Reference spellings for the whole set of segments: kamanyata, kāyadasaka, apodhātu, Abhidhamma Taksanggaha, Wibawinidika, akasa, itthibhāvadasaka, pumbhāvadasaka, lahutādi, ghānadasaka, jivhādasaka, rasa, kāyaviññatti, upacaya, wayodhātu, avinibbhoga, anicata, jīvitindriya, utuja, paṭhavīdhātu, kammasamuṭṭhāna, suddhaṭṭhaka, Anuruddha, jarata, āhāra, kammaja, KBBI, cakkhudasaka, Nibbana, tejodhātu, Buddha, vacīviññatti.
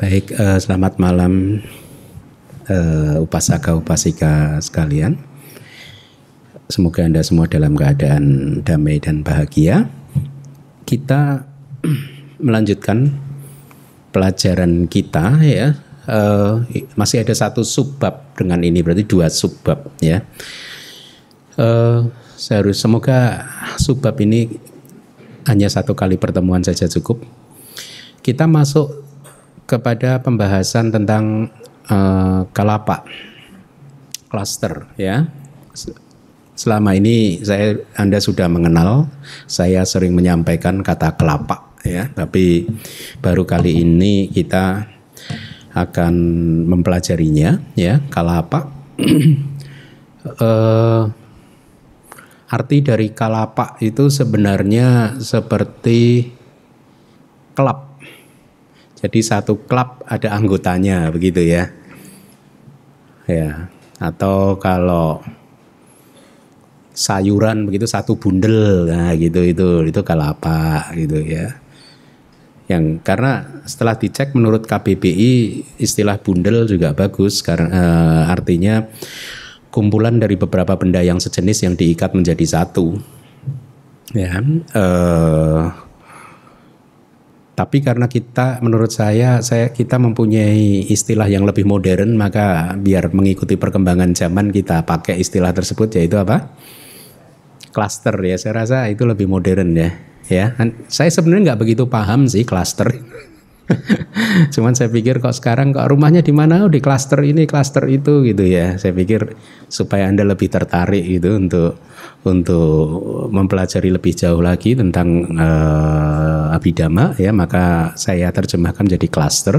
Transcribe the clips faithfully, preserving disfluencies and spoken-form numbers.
Baik, eh, selamat malam eh, upasaka-upasika sekalian. Semoga Anda semua dalam keadaan damai dan bahagia. Kita melanjutkan pelajaran kita ya. Uh, masih ada satu subbab dengan ini, berarti dua subbab ya. Uh, seharusnya semoga subbab ini hanya satu kali pertemuan saja cukup. Kita masuk kepada pembahasan tentang uh, kalāpa, cluster ya. Selama ini saya Anda sudah mengenal, saya sering menyampaikan kata kelapa ya, tapi baru kali ini kita akan mempelajarinya ya, kalāpa. uh, arti dari kalāpa itu sebenarnya seperti klub. Jadi satu klub ada anggotanya begitu ya. Ya, atau kalau sayuran begitu satu bundel, nah gitu itu itu kalāpa gitu ya. Yang karena setelah dicek menurut K B B I istilah bundel juga bagus, karena e, artinya kumpulan dari beberapa benda yang sejenis yang diikat menjadi satu ya. E, tapi karena kita menurut saya saya kita mempunyai istilah yang lebih modern, maka biar mengikuti perkembangan zaman kita pakai istilah tersebut, yaitu apa? Cluster ya. Saya rasa itu lebih modern ya. Ya, saya sebenarnya nggak begitu paham sih klaster. Cuman saya pikir kok sekarang kok rumahnya di mana, oh, di klaster ini, klaster itu gitu ya. Saya pikir supaya Anda lebih tertarik gitu untuk untuk mempelajari lebih jauh lagi tentang uh, abhidhamma ya, maka saya terjemahkan jadi klaster.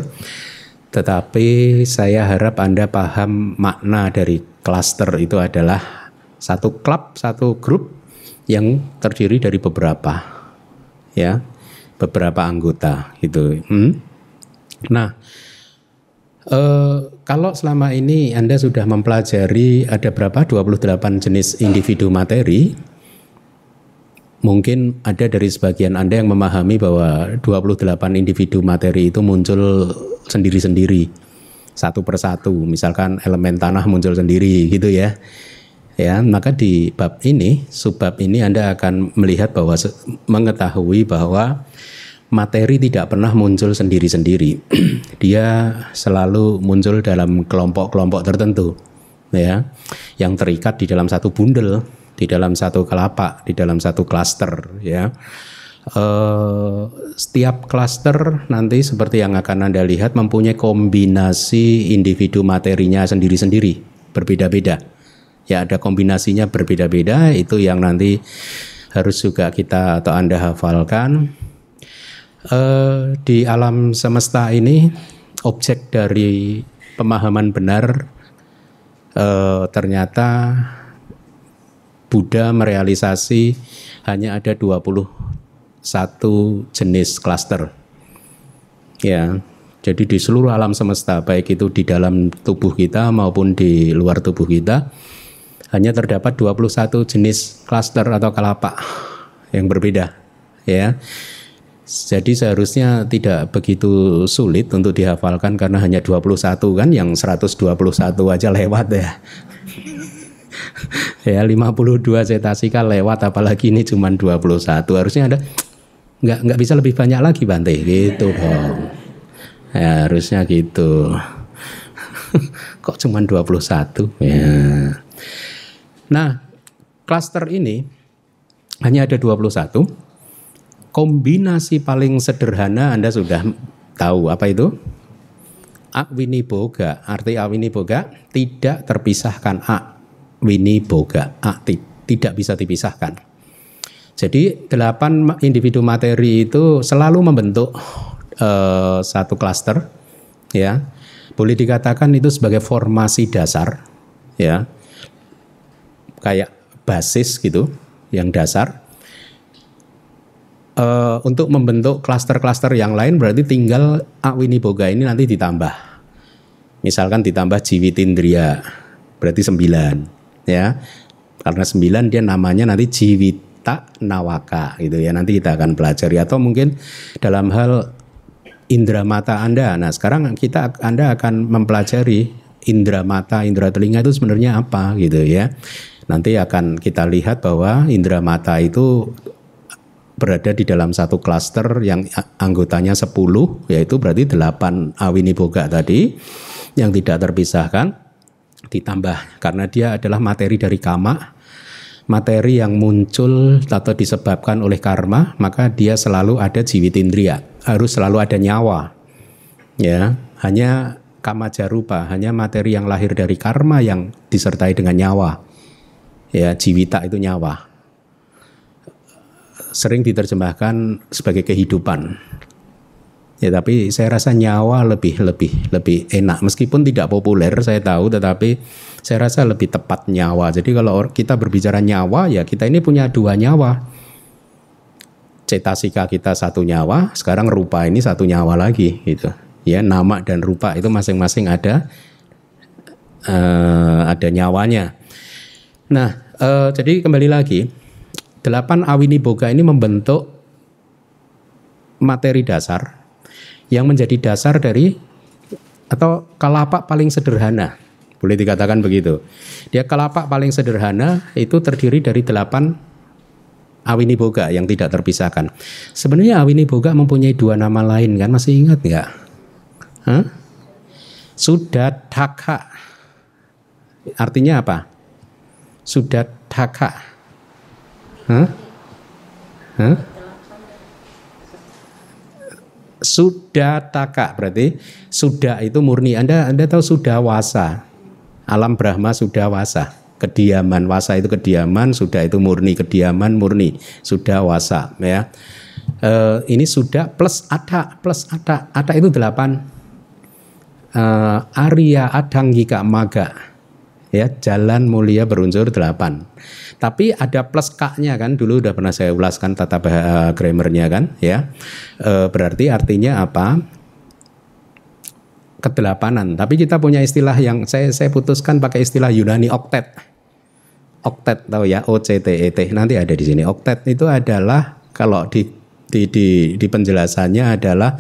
Tetapi saya harap Anda paham makna dari klaster itu adalah satu klub, satu grup yang terdiri dari beberapa ya, beberapa anggota gitu. Hmm. Nah, e, kalau selama ini Anda sudah mempelajari ada berapa, dua puluh delapan jenis individu materi, mungkin ada dari sebagian Anda yang memahami bahwa dua puluh delapan individu materi itu muncul sendiri-sendiri, satu persatu. Misalkan elemen tanah muncul sendiri gitu ya. Ya, maka di bab ini, subbab ini Anda akan melihat bahwa mengetahui bahwa materi tidak pernah muncul sendiri-sendiri. Dia selalu muncul dalam kelompok-kelompok tertentu ya, yang terikat di dalam satu bundel, di dalam satu kalāpa, di dalam satu klaster ya. Uh, setiap klaster nanti seperti yang akan Anda lihat mempunyai kombinasi individu materinya sendiri-sendiri, berbeda-beda. Ya, ada kombinasinya berbeda-beda, itu yang nanti harus juga kita atau Anda hafalkan. E, di alam semesta ini objek dari pemahaman benar, e, ternyata Buddha merealisasi hanya ada dua puluh satu jenis klaster ya. Jadi di seluruh alam semesta, baik itu di dalam tubuh kita maupun di luar tubuh kita, hanya terdapat dua puluh satu jenis klaster atau kalāpa yang berbeda ya. Jadi seharusnya tidak begitu sulit untuk dihafalkan, karena hanya dua puluh satu kan, yang seratus dua puluh satu aja lewat ya. Ya, lima puluh dua cetasika lewat, apalagi ini cuma dua puluh satu. Harusnya ada nggak nggak bisa lebih banyak lagi Bante gitu dong. Ya, harusnya gitu. Kok cuma dua puluh satu ya. Nah, klaster ini hanya ada dua puluh satu. Kombinasi paling sederhana Anda sudah tahu apa itu? Avinibbhoga. Arti avinibbhoga, tidak terpisahkan. Avinibbhoga, tidak bisa dipisahkan. Jadi delapan individu materi itu selalu membentuk uh, satu klaster ya. Boleh dikatakan itu sebagai formasi dasar ya, kayak basis gitu, yang dasar. Uh, untuk membentuk klaster-klaster yang lain, berarti tinggal avinibbhoga ini nanti ditambah. Misalkan ditambah jīvitindriya, berarti sembilan ya. Karena sembilan dia namanya nanti jīvitanavaka gitu ya. Nanti kita akan pelajari, atau mungkin dalam hal indera mata Anda. Nah, sekarang kita Anda akan mempelajari indera mata, indera telinga itu sebenarnya apa gitu ya. Nanti akan kita lihat bahwa indera mata itu berada di dalam satu klaster yang anggotanya sepuluh, yaitu berarti delapan avinibbhoga tadi yang tidak terpisahkan, ditambah karena dia adalah materi dari kama, materi yang muncul atau disebabkan oleh karma, maka dia selalu ada jīvitindriya, harus selalu ada nyawa ya. Hanya kammaja rupa, hanya materi yang lahir dari karma yang disertai dengan nyawa ya. Jīvita itu nyawa, sering diterjemahkan sebagai kehidupan ya, tapi saya rasa nyawa lebih lebih lebih enak, meskipun tidak populer saya tahu, tetapi saya rasa lebih tepat nyawa. Jadi kalau kita berbicara nyawa ya, kita ini punya dua nyawa. Cetasika kita satu nyawa, sekarang rupa ini satu nyawa lagi gitu. Ya, nama dan rupa itu masing-masing ada uh, ada nyawanya. Nah, uh, jadi kembali lagi, delapan avinibbhoga ini membentuk materi dasar yang menjadi dasar dari atau kalāpa paling sederhana. Boleh dikatakan begitu. Dia kalāpa paling sederhana itu terdiri dari delapan avinibbhoga yang tidak terpisahkan. Sebenarnya avinibbhoga mempunyai dua nama lain kan, masih ingat nggak? Huh? Suddhaṭṭhaka artinya apa? Suddhaṭṭhaka. Huh? Huh? Suddhaṭṭhaka berarti sudah itu murni. Anda Anda tahu sudah wasa, alam Brahma sudah wasa. Kediaman, wasa itu kediaman, sudah itu murni, kediaman murni, sudah wasa ya. E, ini sudah plus ada, plus ada, ada itu delapan. E, Arya adhanggika maga ya, jalan mulia berunsur delapan. Tapi ada plus k-nya kan, dulu udah pernah saya ulaskan tata bahasa grammarnya kan ya. E, berarti artinya apa? Kedelapanan. Tapi kita punya istilah yang saya saya putuskan pakai istilah Yunani oktet. Oktet tahu ya, O C T E T. Nanti ada di sini. Oktet itu adalah kalau di di di, di penjelasannya adalah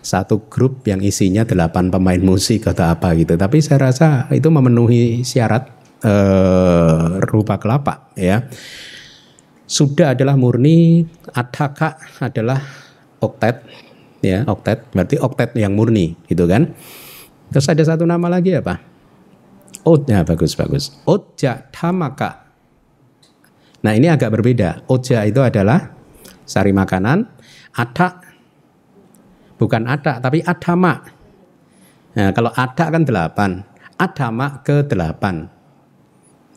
satu grup yang isinya delapan pemain musik atau apa gitu. Tapi saya rasa itu memenuhi syarat eh, rupa kalāpa ya. Sudah adalah murni, adhaka adalah oktet ya, oktet. Berarti oktet yang murni gitu kan. Terus ada satu nama lagi apa? Oja, bagus-bagus. Oja tamaka. Nah ini agak berbeda. Oja itu adalah sari makanan. Ada, bukan ada, tapi adama. Nah kalau ada kan delapan. Adama ke delapan.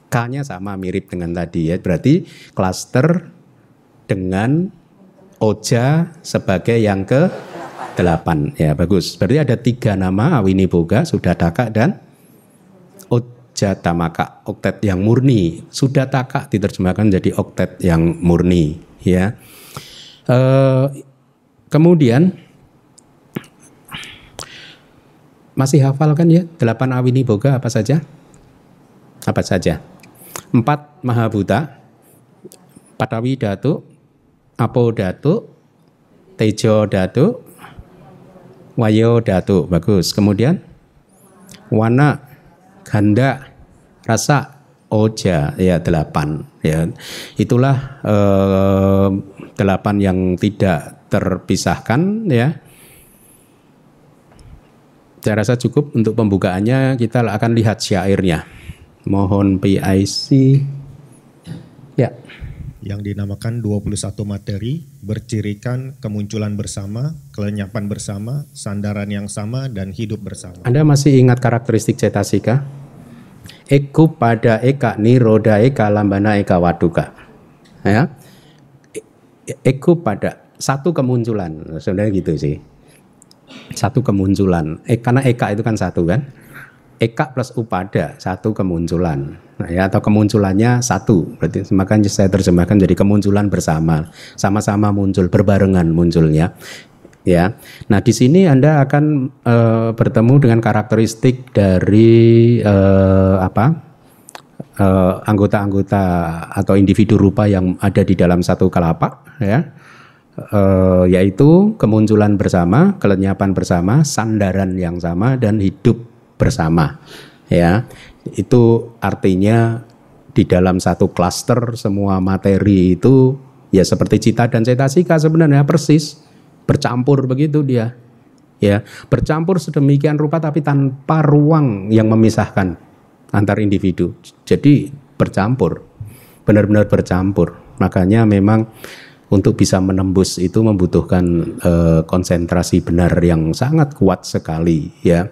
K-nya sama, mirip dengan tadi ya. Berarti klaster dengan Oja sebagai yang ke delapan. Ya bagus. Berarti ada tiga nama avinibbhoga, suddhaṭṭhaka dan Ojjatamaka, oktet yang murni. Suddhaṭṭhaka diterjemahkan jadi oktet yang murni ya. E, kemudian masih hafal kan ya delapan avinibbhoga apa saja? Apa saja? Empat mahabuta, paṭhavīdhātu, apodhātu, tejodhātu, wayodhātu. Bagus. Kemudian wana, ganda, rasa, oja ya delapan ya. Itulah eh, delapan yang tidak terpisahkan ya. Saya rasa cukup untuk pembukaannya. Kita akan lihat syairnya. Mohon P I C ya. Yang dinamakan dua puluh satu materi, bercirikan kemunculan bersama, kelenyapan bersama, sandaran yang sama, dan hidup bersama. Anda masih ingat karakteristik cetasika? Eku pada eka niroda eka lambana eka waduka. Ya. Eku pada satu kemunculan, sebenarnya gitu sih. Satu kemunculan, e, karena eka itu kan satu kan? Eka plus upada, satu kemunculan nah, ya, atau kemunculannya satu. Berarti makanya saya terjemahkan jadi kemunculan bersama, sama-sama muncul, berbarengan munculnya ya. Nah di sini Anda akan e, bertemu dengan karakteristik dari e, apa e, anggota-anggota atau individu rupa yang ada di dalam satu kalāpa ya. Uh, yaitu kemunculan bersama, kelenyapan bersama, sandaran yang sama, dan hidup bersama. Ya, itu artinya di dalam satu klaster semua materi itu ya seperti cita dan cetasika sebenarnya persis bercampur begitu dia. Ya, bercampur sedemikian rupa tapi tanpa ruang yang memisahkan antar individu. Jadi bercampur, benar-benar bercampur. Makanya memang untuk bisa menembus itu membutuhkan eh, konsentrasi benar yang sangat kuat sekali, ya.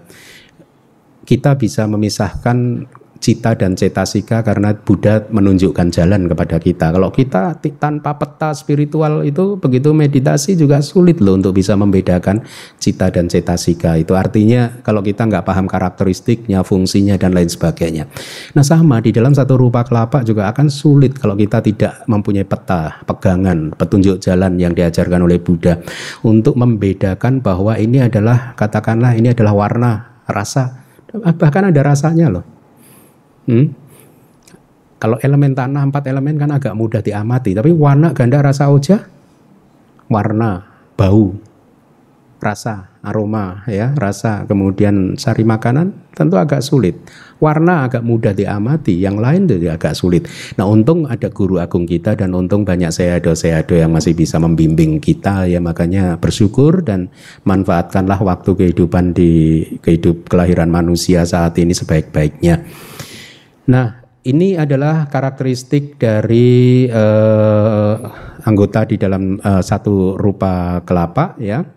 Kita bisa memisahkan cita dan cetasika karena Buddha menunjukkan jalan kepada kita. Kalau kita tanpa peta spiritual itu, begitu meditasi juga sulit loh untuk bisa membedakan cita dan cetasika. Itu artinya kalau kita nggak paham karakteristiknya, fungsinya, dan lain sebagainya. Nah sama, di dalam satu rupa kelapa juga akan sulit kalau kita tidak mempunyai peta, pegangan, petunjuk jalan yang diajarkan oleh Buddha untuk membedakan bahwa ini adalah, katakanlah ini adalah warna, rasa, bahkan ada rasanya loh. Hmm? Kalau elemen tanah, empat elemen kan agak mudah diamati. Tapi warna, ganda, rasa, oja, warna, bau, rasa, aroma, ya, rasa, kemudian sari makanan, tentu agak sulit. Warna agak mudah diamati, yang lain jadi agak sulit. Nah untung ada guru agung kita dan untung banyak sayado-sayado yang masih bisa membimbing kita, ya, makanya bersyukur dan manfaatkanlah waktu kehidupan di kehidup kelahiran manusia saat ini sebaik-baiknya. Nah, ini adalah karakteristik dari eh, anggota di dalam eh, satu rupa kelapa, ya.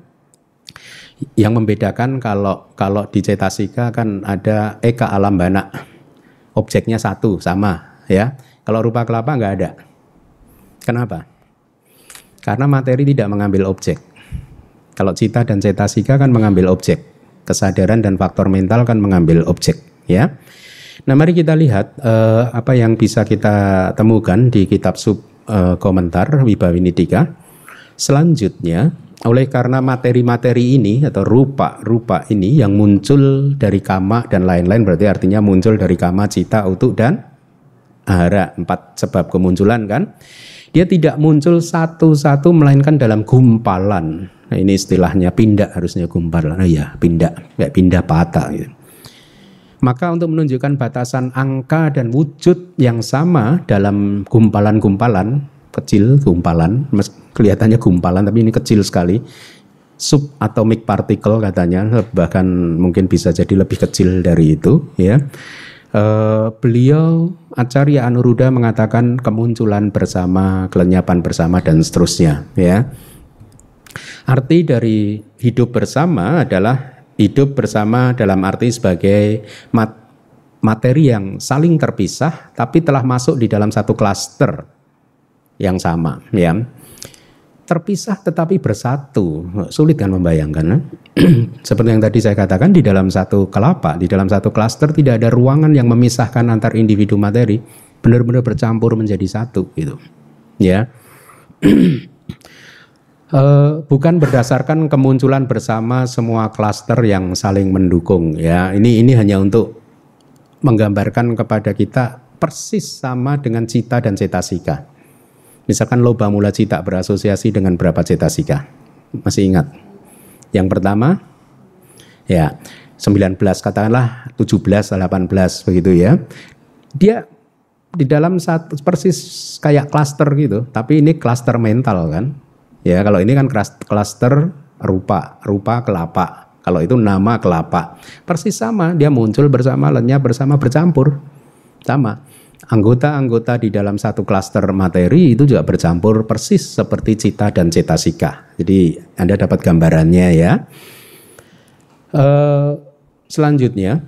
Yang membedakan kalau kalau di cetasika kan ada eka alam bana, objeknya satu sama, ya. Kalau rupa kelapa nggak ada. Kenapa? Karena materi tidak mengambil objek. Kalau cita dan cetasika kan mengambil objek, kesadaran dan faktor mental kan mengambil objek, ya. Nah mari kita lihat uh, apa yang bisa kita temukan di kitab sub uh, komentar Wibawinidika. Selanjutnya, oleh karena materi-materi ini atau rupa-rupa ini yang muncul dari kama dan lain-lain, berarti artinya muncul dari kama, cita, utu, dan āhāra, empat sebab kemunculan kan. Dia tidak muncul satu-satu melainkan dalam gumpalan. Nah, ini istilahnya pindah, harusnya gumpalan. Nah, ya pindah, kayak pindah patah gitu. Maka untuk menunjukkan batasan angka dan wujud yang sama dalam gumpalan-gumpalan, kecil gumpalan, kelihatannya gumpalan tapi ini kecil sekali, subatomic particle katanya, bahkan mungkin bisa jadi lebih kecil dari itu, ya. Uh, beliau Acarya Anuruddha mengatakan kemunculan bersama, kelenyapan bersama, dan seterusnya, ya. Arti dari hidup bersama adalah hidup bersama dalam arti sebagai mat, materi yang saling terpisah tapi telah masuk di dalam satu klaster yang sama, ya. Terpisah tetapi bersatu, sulit kan membayangkan. Seperti yang tadi saya katakan, di dalam satu kelapa, di dalam satu klaster tidak ada ruangan yang memisahkan antar individu materi, benar-benar bercampur menjadi satu gitu, ya. Uh, bukan berdasarkan kemunculan bersama semua klaster yang saling mendukung, ya. Ini ini hanya untuk menggambarkan kepada kita persis sama dengan cita dan cetasika. Misalkan loba mula cita berasosiasi dengan berapa cetasika? Masih ingat? Yang pertama, ya sembilan belas, katakanlah tujuh belas, delapan belas begitu, ya. Dia di dalam satu persis kayak klaster gitu, tapi ini klaster mental kan. Ya, kalau ini kan klaster rupa, rupa kelapa. Kalau itu nama kelapa. Persis sama, dia muncul bersama, lenyap bersama, bercampur. Sama. Anggota-anggota di dalam satu klaster materi itu juga bercampur persis seperti cita dan cetasika. Jadi Anda dapat gambarannya, ya. Uh, selanjutnya,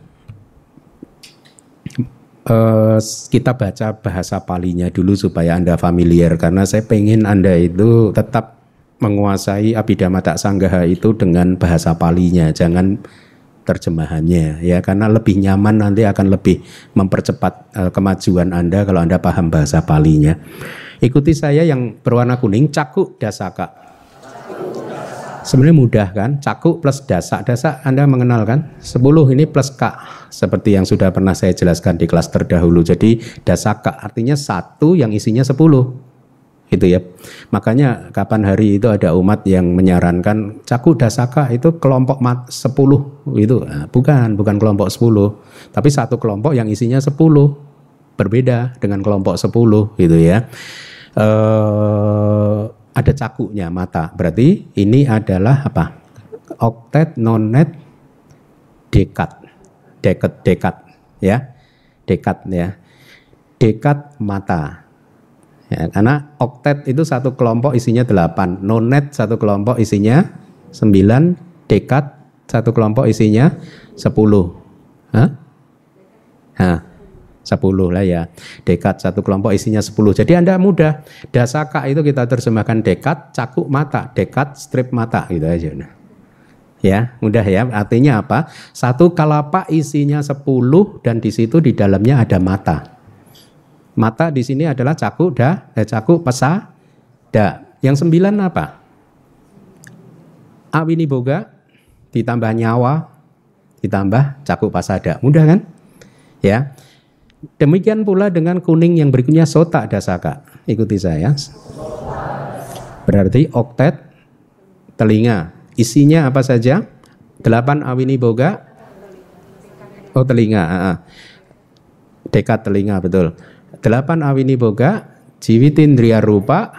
Uh, kita baca bahasa Palinya dulu supaya Anda familiar, karena saya pengen Anda itu tetap menguasai Abhidhamma Taksanggaha itu dengan bahasa Palinya, jangan terjemahannya, ya, karena lebih nyaman, nanti akan lebih mempercepat uh, kemajuan Anda kalau Anda paham bahasa Palinya. Ikuti saya yang berwarna kuning, cakkhudasaka. Sebenarnya mudah kan, cakku plus dasak, dasak Anda mengenal kan, sepuluh ini plus ka. Seperti yang sudah pernah saya jelaskan di kelas terdahulu. Jadi dasaka artinya satu yang isinya sepuluh. gitu ya. Makanya kapan hari itu ada umat yang menyarankan cakkhudasaka itu kelompok mat sepuluh itu. Nah, bukan, bukan kelompok sepuluh, tapi satu kelompok yang isinya sepuluh, berbeda dengan kelompok sepuluh gitu ya. Uh, ada cakunya mata, berarti ini adalah apa? Oktet, nonet, dekat, dekat, dekat ya, dekat ya, dekat mata. Ya, karena oktet itu satu kelompok isinya delapan, nonet satu kelompok isinya sembilan, dekat satu kelompok isinya sepuluh. Hah? Hah. Sepuluh lah ya, dekat satu kelompok isinya sepuluh. Jadi Anda mudah, dasaka itu kita terjemahkan dekat, cakup mata, dekat, strip mata gitu aja. Ya mudah ya, artinya apa? Satu kalāpa isinya sepuluh dan di situ di dalamnya ada mata. Mata di sini adalah cakup da, eh, cakup pesada. Yang sembilan apa? Avinibbhoga ditambah nyawa ditambah cakup pesada. Mudah kan? Ya. Demikian pula dengan kuning yang berikutnya sotadasaka. Ikuti saya. Berarti oktet telinga. Isinya apa saja? Delapan avinibbhoga. Oh telinga. Dekat telinga betul. Delapan avinibbhoga, jīvitindriya rupa,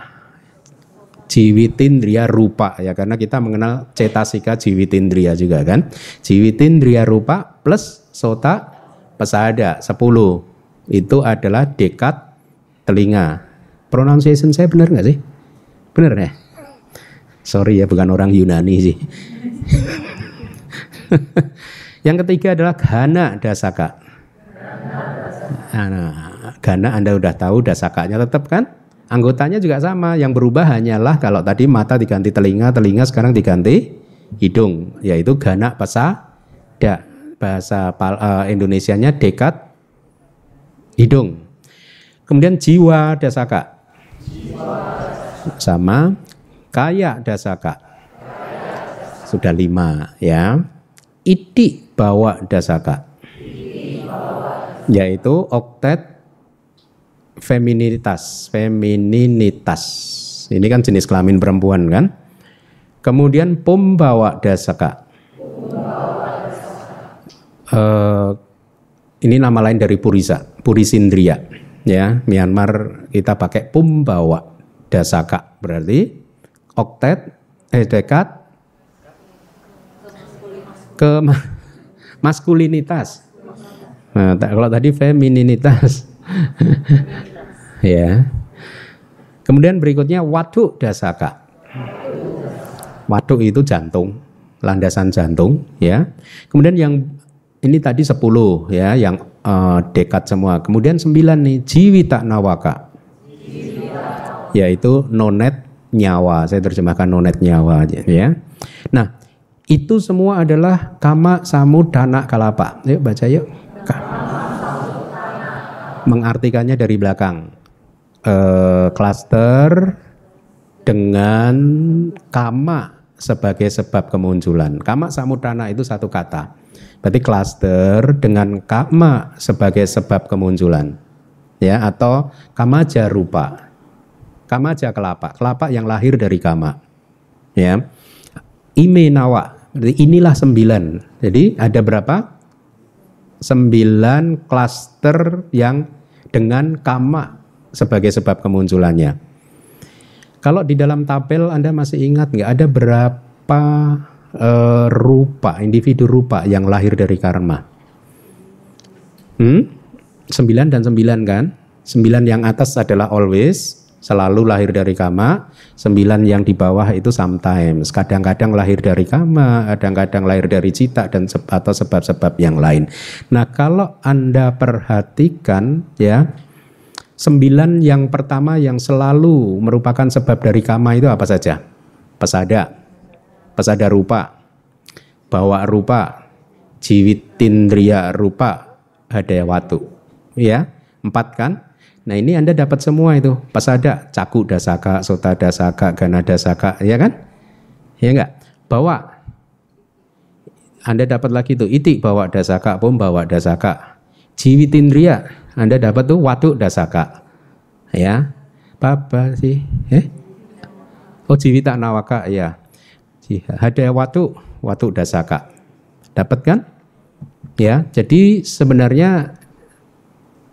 jīvitindriya rupa ya karena kita mengenal cetasika jīvitindriya juga kan. Jīvitindriya rupa plus sota pesada sepuluh. Itu adalah dekat telinga. Pronunciation saya benar nggak sih? Benar ya? Sorry ya, bukan orang Yunani sih. Yang ketiga adalah ghānadasaka. Nah, ghana Anda udah tahu, dasakanya tetap kan? Anggotanya juga sama. Yang berubah hanyalah kalau tadi mata diganti telinga, telinga sekarang diganti hidung, yaitu ghana pesada. Bahasa uh, Indonesianya dekat hidung. Kemudian jiwa dasaka, sama kāyadasaka. Sudah lima ya. Itthibhāvadasaka, yaitu oktet femininitas, femininitas. Ini kan jenis kelamin perempuan kan. Kemudian pumbhāvadasaka. Uh, ini nama lain dari purisa, purisindriya ya. Myanmar kita pakai pumbhāvadasaka, berarti oktet eh, dekat ke ma maskulinitas. Nah, kalau tadi femininitas ya. Kemudian berikutnya vatthudasaka. Vatthud itu jantung, landasan jantung ya. Kemudian yang ini tadi sepuluh ya, yang uh, dekat semua. Kemudian sembilan nih, jīvitanavaka, yaitu nonet nyawa. Saya terjemahkan nonet nyawa aja ya. Nah, itu semua adalah kammasamuṭṭhāna kalāpa. Yuk baca yuk. Mengartikannya dari belakang. Klaster uh, dengan kama sebagai sebab kemunculan. Kammasamuṭṭhāna itu satu kata. Berarti klaster dengan kama sebagai sebab kemunculan ya, atau kamaja rupa, kamaja kelapa, kelapa yang lahir dari kama ya. Imenawa, inilah sembilan. Jadi ada berapa? Sembilan klaster yang dengan kama sebagai sebab kemunculannya. Kalau di dalam tabel Anda masih ingat nggak ada berapa Uh, rupa, individu rupa yang lahir dari karma? hmm? Sembilan dan sembilan kan? Sembilan yang atas adalah always, selalu lahir dari karma. Sembilan yang di bawah itu sometimes, kadang-kadang lahir dari karma, kadang-kadang lahir dari cita dan se- atau sebab-sebab yang lain. Nah kalau Anda perhatikan ya, sembilan yang pertama yang selalu merupakan sebab dari karma itu apa saja? Pesada, pesada rupa, bawa rupa, jīvitindriya rupa, hadayawatu, ya empat kan. Nah ini Anda dapat semua itu pesada, cakkhudasaka, sotadasaka, ghānadasaka, ya kan? Ya enggak? Bawa, Anda dapat lagi itu itthibhāvadasaka, pumbhāvadasaka, jīvitindriya, Vatthudasaka, ya. Papa sih, eh? Oh jīvitanavaka ya. Hadaya watu, vatthudasaka. Dapat kan? Ya, jadi sebenarnya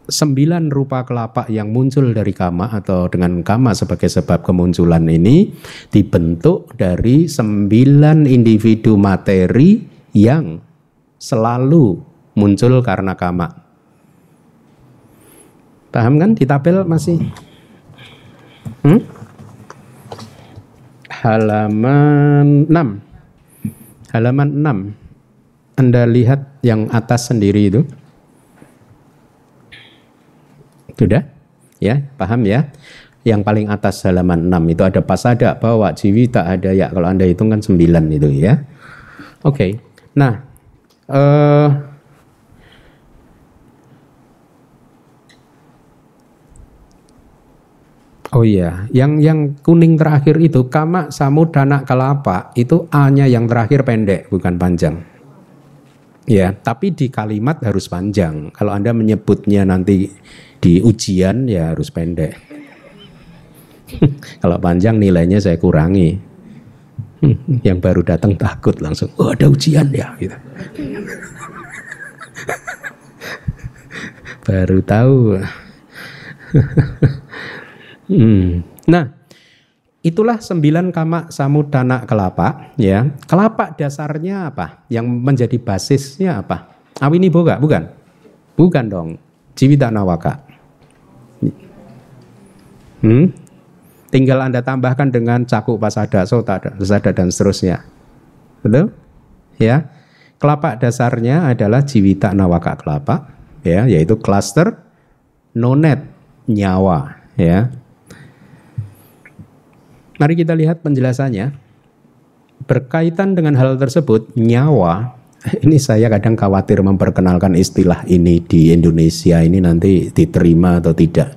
sembilan rupa kelapa yang muncul dari kama atau dengan kama sebagai sebab kemunculan ini dibentuk dari sembilan individu materi yang selalu muncul karena kama. Paham kan? Ditapel masih? Hmm? Halaman enam. Halaman enam. Anda lihat yang atas sendiri itu. Sudah? Ya, paham ya? Yang paling atas halaman enam itu ada pasada, bawa, jivita, hadaya. Kalau Anda hitung kan sembilan itu ya. Oke. Okay. Nah, eh, oh iya, yang yang kuning terakhir itu kammasamuṭṭhāna kalāpa, itu A-nya yang terakhir pendek, bukan panjang. Ya, tapi di kalimat harus panjang. Kalau Anda menyebutnya nanti di ujian ya harus pendek. Kalau panjang nilainya saya kurangi. Yang baru datang takut langsung, oh ada ujian ya. Gitu. Baru tahu. hmm. Nah, itulah sembilan kammasamuṭṭhāna kalāpa. Ya, kalāpa dasarnya apa? Yang menjadi basisnya apa? Avinibbhoga bukan? Bukan dong. Jīvitanavaka. Hmm? Tinggal Anda tambahkan dengan cakku pasada, sotadasaka dan seterusnya. Betul? Ya. Kelapa dasarnya adalah jīvitanavaka kelapa, ya, yaitu klaster nonet nyawa, ya. Mari kita lihat penjelasannya. Berkaitan dengan hal tersebut, nyawa. Ini saya kadang khawatir memperkenalkan istilah ini di Indonesia ini nanti diterima atau tidak.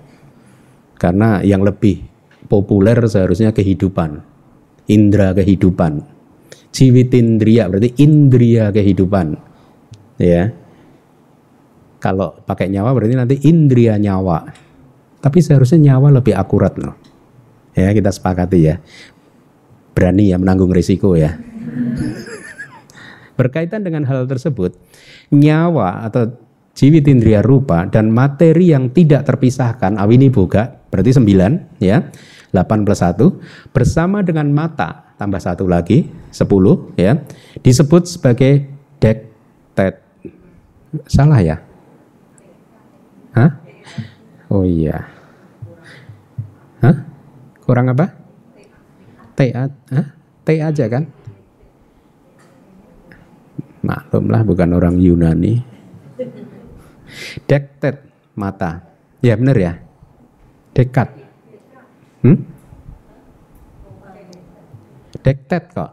Karena yang lebih populer seharusnya kehidupan, indera kehidupan. Jīvitindriya berarti indria kehidupan. Ya. Kalau pakai nyawa berarti nanti indria nyawa. Tapi seharusnya nyawa lebih akurat loh. Ya, kita sepakati ya. Berani ya menanggung risiko ya. Berkaitan dengan hal tersebut, nyawa atau jīvitindriya rupa dan materi yang tidak terpisahkan, avinibbhoga, berarti sembilan, ya, delapan plus satu, bersama dengan mata, tambah satu lagi, sepuluh, ya, disebut sebagai dektet. Salah ya? Hah? Oh iya. Hah? Kurang apa? T, hah? T aja kan? Maklumlah bukan orang Yunani. Dektet mata, ya benar ya. Dekat, hmm? Dektet kok.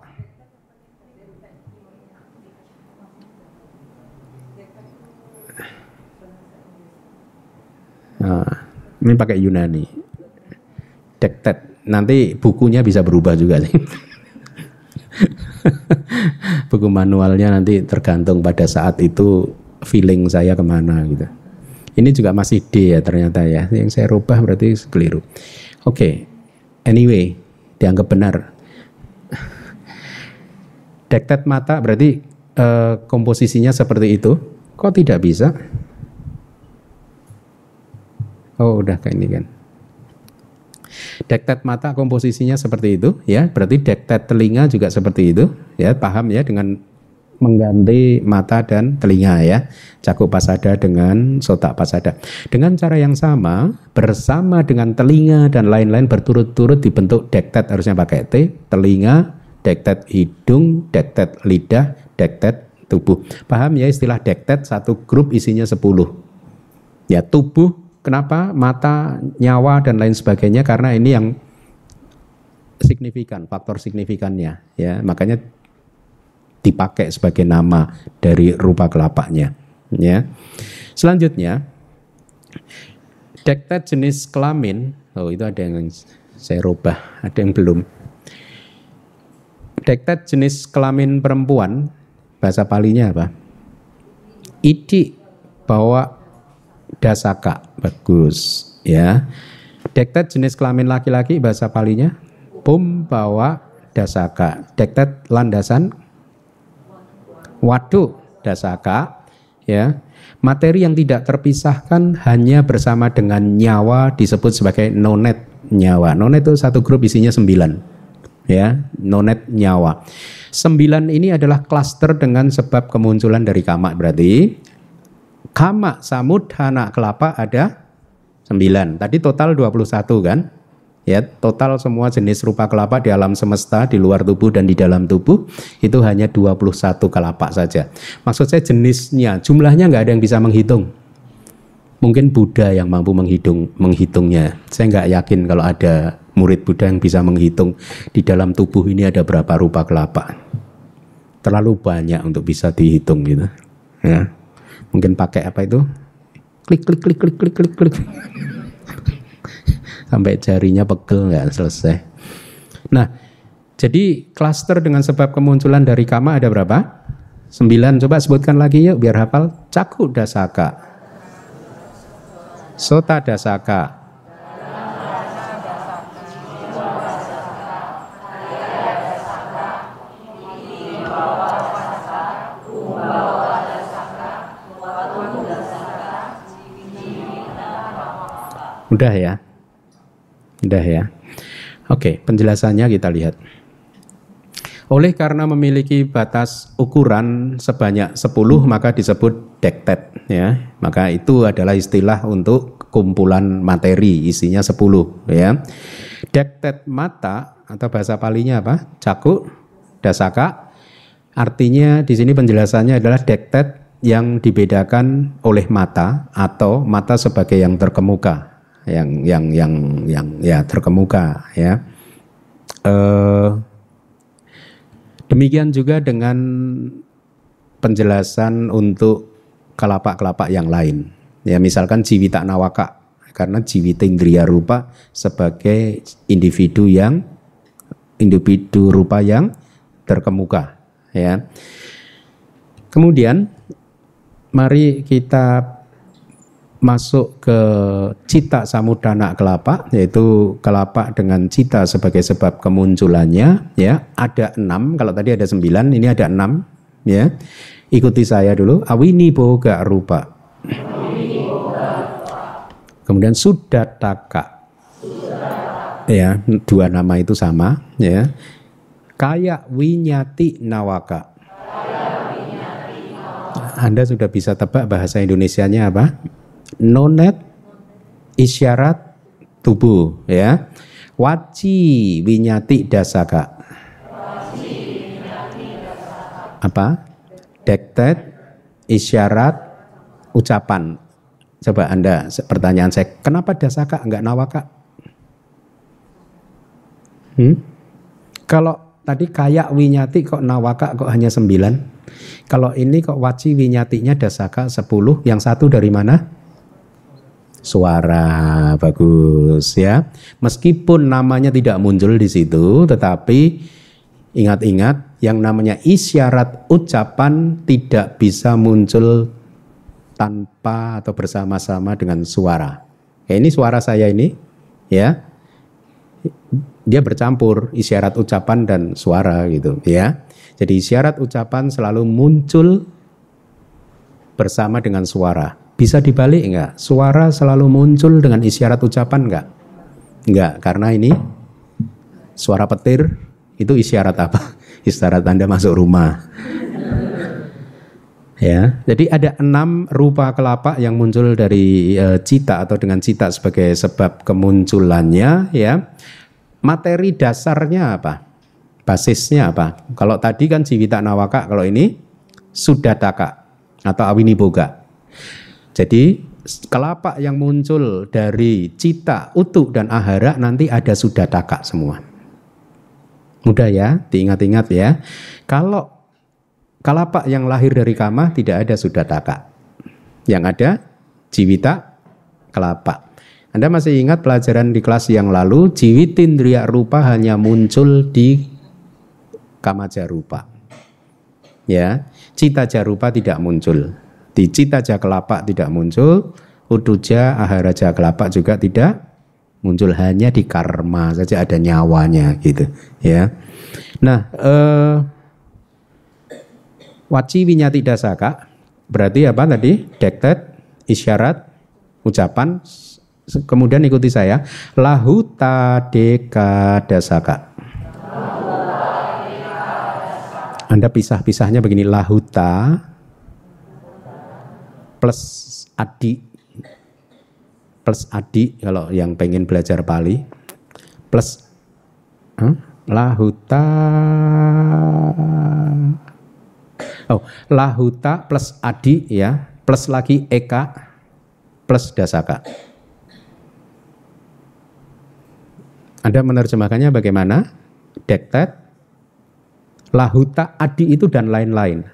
Nah, ini pakai Yunani. Dektet. Nanti bukunya bisa berubah juga sih. Buku manualnya nanti tergantung pada saat itu feeling saya kemana gitu. Ini juga masih D ya ternyata ya. Yang saya rubah berarti keliru. Oke, okay. Anyway, dianggap benar. Dektet mata berarti uh, komposisinya seperti itu. Kok tidak bisa? Oh udah kayak ini kan. Dektet mata komposisinya seperti itu ya, berarti dektet telinga juga seperti itu ya, paham ya, dengan mengganti mata dan telinga ya, cakku pasada dengan sotak pasada. Dengan cara yang sama bersama dengan telinga dan lain-lain berturut-turut dibentuk dektet, harusnya pakai T, telinga, dektet hidung, dektet lidah, dektet tubuh. Paham ya istilah dektet, satu grup isinya sepuluh ya, tubuh. Kenapa? Mata, nyawa, dan lain sebagainya, karena ini yang signifikan, faktor signifikannya. Ya, makanya dipakai sebagai nama dari rupa kelapanya. Ya. Selanjutnya, dektet jenis kelamin, oh itu ada yang saya rubah, ada yang belum. Dektet jenis kelamin perempuan, bahasa Palinya apa? Itthibhāvadasaka. Bagus ya. Dektet jenis kelamin laki-laki bahasa Palinya pumbhāvadasaka. Dektet landasan vatthudasaka, ya. Materi yang tidak terpisahkan hanya bersama dengan nyawa disebut sebagai nonet nyawa. Nonet itu satu grup isinya sembilan. Ya, nonet nyawa. Sembilan ini adalah klaster dengan sebab kemunculan dari kama. Berarti kammasamuṭṭhāna kalāpa ada sembilan. Tadi total dua puluh satu kan? Ya, total semua jenis rupa kalāpa di alam semesta, di luar tubuh dan di dalam tubuh itu hanya dua puluh satu kalāpa saja. Maksud saya jenisnya, jumlahnya nggak ada yang bisa menghitung. Mungkin Buddha yang mampu menghitung menghitungnya. Saya nggak yakin kalau ada murid Buddha yang bisa menghitung di dalam tubuh ini ada berapa rupa kelapa. Terlalu banyak untuk bisa dihitung gitu. Ya. Mungkin pakai apa itu? Klik klik klik klik klik klik klik. Sampai jarinya pegel nggak selesai. Nah, jadi klaster dengan sebab kemunculan dari kama ada berapa? Sembilan. Coba sebutkan lagi yuk biar hafal. Cakkhudasaka, sotadasaka, udah ya, udah ya. Oke, penjelasannya kita lihat. Oleh karena memiliki batas ukuran sebanyak sepuluh maka disebut dektet, ya. Maka itu adalah istilah untuk kumpulan materi isinya sepuluh, ya. Dektet mata atau bahasa Palinya apa? Cakkhudasaka. Artinya di sini penjelasannya adalah dektet yang dibedakan oleh mata atau mata sebagai yang terkemuka. yang yang yang yang ya terkemuka, ya. E, demikian juga dengan penjelasan untuk kalāpa-kalāpa yang lain, ya, misalkan jīvitanavaka, karena jīvitindriya rupa sebagai individu yang individu rupa yang terkemuka, ya. Kemudian mari kita masuk ke cita samudana kalāpa, yaitu kalāpa dengan cita sebagai sebab kemunculannya, ya. Ada enam, kalau tadi ada sembilan, ini ada enam, ya. Ikuti saya dulu. Avinibbhoga rupa, kemudian suddhaṭṭhaka, ya, dua nama itu sama, ya. Kāyaviññatti navaka, Anda sudah bisa tebak bahasa Indonesianya apa? Nonet isyarat tubuh, ya. Vacīviññatti dasaka, apa? Dektet isyarat ucapan. Coba Anda, pertanyaan saya, kenapa dasaka enggak nawaka? Hmm? Kalau tadi kāyaviññatti kok nawaka kok hanya sembilan? Kalau ini kok vacīviññattinya dasaka sepuluh, yang satu dari mana? Suara, bagus, ya. Meskipun namanya tidak muncul di situ, tetapi ingat-ingat yang namanya isyarat ucapan tidak bisa muncul tanpa atau bersama-sama dengan suara. Ya, ini suara saya ini, ya. Dia bercampur isyarat ucapan dan suara gitu, ya. Jadi isyarat ucapan selalu muncul bersama dengan suara. Bisa dibalik enggak? Suara selalu muncul dengan isyarat ucapan enggak? Enggak, karena ini suara petir itu isyarat apa? Isyarat Anda masuk rumah. Ya, jadi ada enam rupa kalāpa yang muncul dari e, cita atau dengan cita sebagai sebab kemunculannya, ya. Materi dasarnya apa? Basisnya apa? Kalau tadi kan jīvitanavaka, kalau ini suddhaṭṭhaka atau avinibbhoga. Jadi kalāpa yang muncul dari cita, utu dan āhāra nanti ada suddhaṭṭhaka semua. Mudah ya, diingat-ingat ya. Kalau kalāpa yang lahir dari kama tidak ada suddhaṭṭhaka. Yang ada jīvita kalāpa. Anda masih ingat pelajaran di kelas yang lalu, jīvitindriya rupa hanya muncul di kammaja rupa. Ya, citaja rupa tidak muncul. Di citaja kalāpa tidak muncul, utuja, āhāraja kalāpa juga tidak muncul hanya di karma saja, ada nyawanya gitu ya. Nah, eh, vacīviññatti dasaka berarti apa tadi? Dektet, isyarat, ucapan, kemudian ikuti saya. Lahutādi dasaka. Anda pisah-pisahnya begini, lahuta plus adi, plus adi kalau yang pengen belajar Pali, plus huh? lahuta, oh lahuta plus adi ya, plus lagi eka plus dasaka. Anda menerjemahkannya bagaimana? Dektet, lahuta, adi itu dan lain-lain.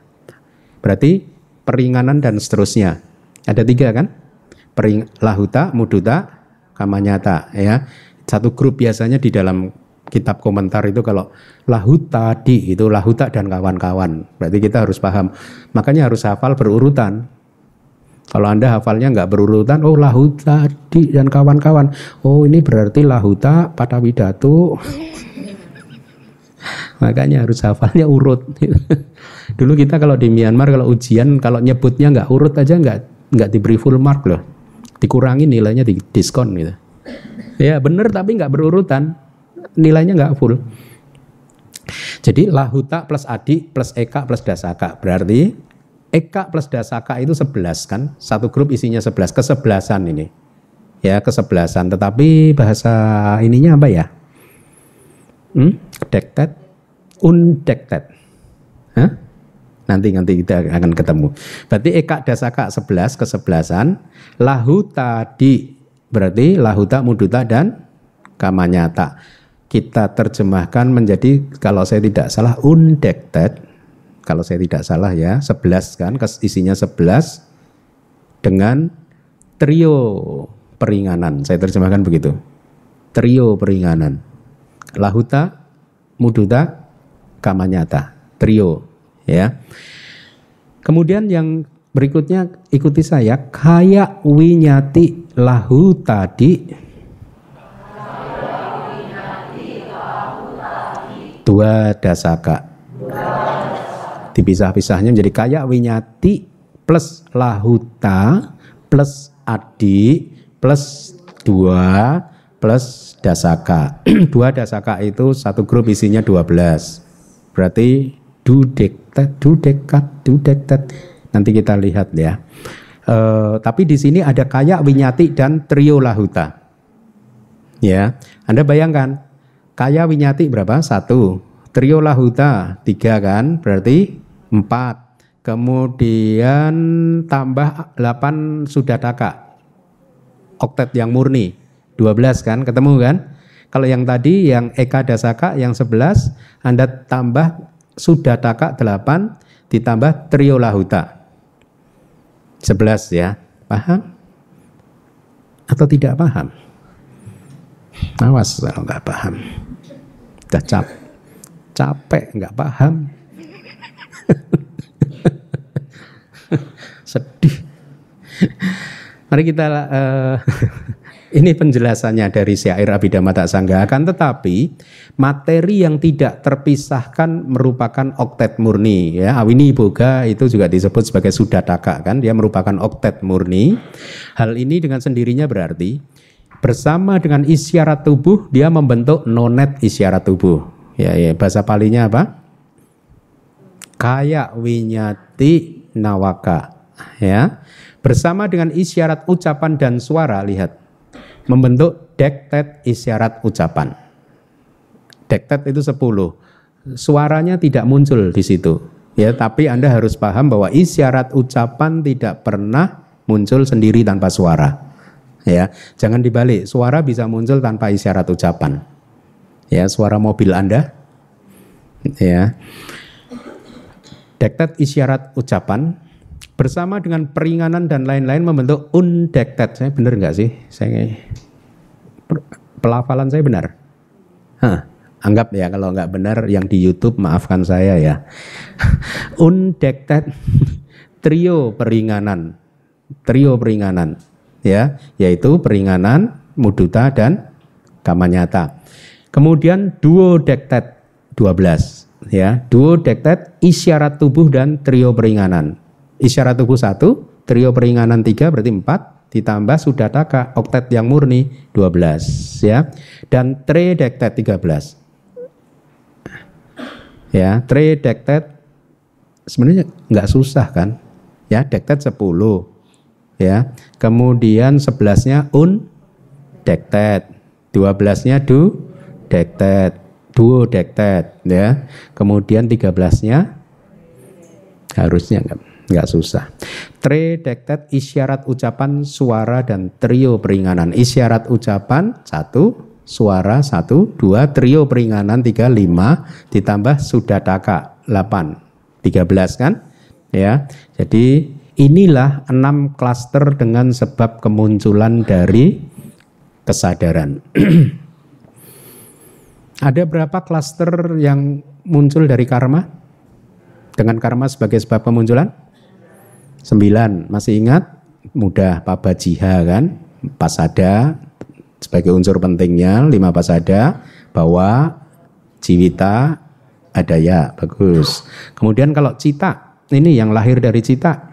Berarti peringanan dan seterusnya. Ada tiga kan? Pering, lahuta, muduta, kamanyata ya. Satu grup biasanya di dalam kitab komentar itu kalau lahutādi itu lahuta dan kawan-kawan. Berarti kita harus paham. Makanya harus hafal berurutan. Kalau Anda hafalnya nggak berurutan, oh lahutādi dan kawan-kawan. Oh ini berarti lahuta, paṭhavīdhātu. Makanya harus hafalnya urut. Dulu kita kalau di Myanmar kalau ujian kalau nyebutnya nggak urut aja nggak nggak diberi full mark loh, dikurangi nilainya, di diskon gitu. Ya bener tapi nggak berurutan, nilainya nggak full. Jadi lahuta plus adi plus eka plus dasaka, berarti eka plus dasaka itu sebelas kan, satu grup isinya sebelas, kesebelasan ini ya, kesebelasan. Tetapi bahasa ininya apa ya? Hmm? Dektet, undektet. Hah? Nanti nanti kita akan ketemu. Berarti eka dasaka sebelas, kesebelasan. Lahutādi berarti lahuta, muduta dan kamanyata. Kita terjemahkan menjadi kalau saya tidak salah undektet. Kalau saya tidak salah ya, sebelas kan, isinya sebelas dengan trio peringanan. Saya terjemahkan begitu. Trio peringanan. Lahuta, muduta, kamanyata, trio ya. Kemudian yang berikutnya ikuti saya, kāyaviññatti lahutādi. Dua dasaka. Dipisah-pisahnya menjadi kāyaviññatti plus lahuta plus adi plus dua plus dasaka. Dua dasaka itu satu grup isinya dua belas. Berarti dudektet, dudekat, dudektet. Nanti kita lihat ya. E, tapi di sini ada kāyaviññatti dan trio lahuta. Ya, Anda bayangkan kāyaviññatti berapa? Satu. Trio lahuta tiga kan? Berarti empat. Kemudian tambah delapan suddhaṭṭhaka, oktet yang murni. dua belas kan, ketemu kan? Kalau yang tadi yang eka dasaka yang sebelas, Anda tambah suddhaṭṭhaka delapan ditambah trio lahuta sebelas ya. Paham? Atau tidak paham? Awas kalau nggak paham. Udah cap capek nggak paham. Sedih. Mari kita uh, ini penjelasannya dari syair Abhidhamma Tatsanggakan, tetapi materi yang tidak terpisahkan merupakan oktet murni ya. Avinibbhoga itu juga disebut sebagai suddhaṭṭhaka kan, dia merupakan oktet murni. Hal ini dengan sendirinya berarti bersama dengan isyarat tubuh dia membentuk nonet isyarat tubuh. Ya, ya. Bahasa Palinya apa? Kāyaviññatti navaka ya. Bersama dengan isyarat ucapan dan suara, lihat, membentuk dektet isyarat ucapan. Dektet itu sepuluh. Suaranya tidak muncul di situ. Ya, tapi Anda harus paham bahwa isyarat ucapan tidak pernah muncul sendiri tanpa suara. Ya, jangan dibalik. Suara bisa muncul tanpa isyarat ucapan. Ya, suara mobil Anda. Ya. Dektet isyarat ucapan bersama dengan peringanan dan lain-lain membentuk undektet. Saya benar nggak sih? Saya pelafalan saya benar? Hah, anggap ya kalau nggak benar yang di YouTube maafkan saya ya. Undektet trio peringanan, trio peringanan ya, yaitu peringanan, muduta dan kamanyata. Kemudian duodektet dua belas, ya. Duodektet isyarat tubuh dan trio peringanan. Isyarat tubuh satu, trio peringanan tiga berarti empat, ditambah suddhaṭṭhaka oktet yang murni dua belas, ya. Dan tridektet tiga belas. Ya, tridektet sebenarnya nggak susah kan? Ya, dektet sepuluh. Ya. Kemudian sebelasnya un dektet, dua belasnya du dektet, duo dektet, ya. Kemudian tiga belasnya harusnya enggak, enggak susah. Tri dektet isyarat ucapan, suara dan trio peringanan. Isyarat ucapan satu, suara satu, dua, trio peringanan tiga, lima, ditambah suddhaṭṭhaka delapan, tiga belas kan? Ya. Jadi inilah enam klaster dengan sebab kemunculan dari kesadaran. Ada berapa klaster yang muncul dari karma? Dengan karma sebagai sebab kemunculan? Sembilan. Masih ingat? Mudah, pabajiha kan? Pasada sebagai unsur pentingnya, lima pasada, bawa, jiwita, adaya. Bagus. Kemudian kalau cita, ini yang lahir dari cita.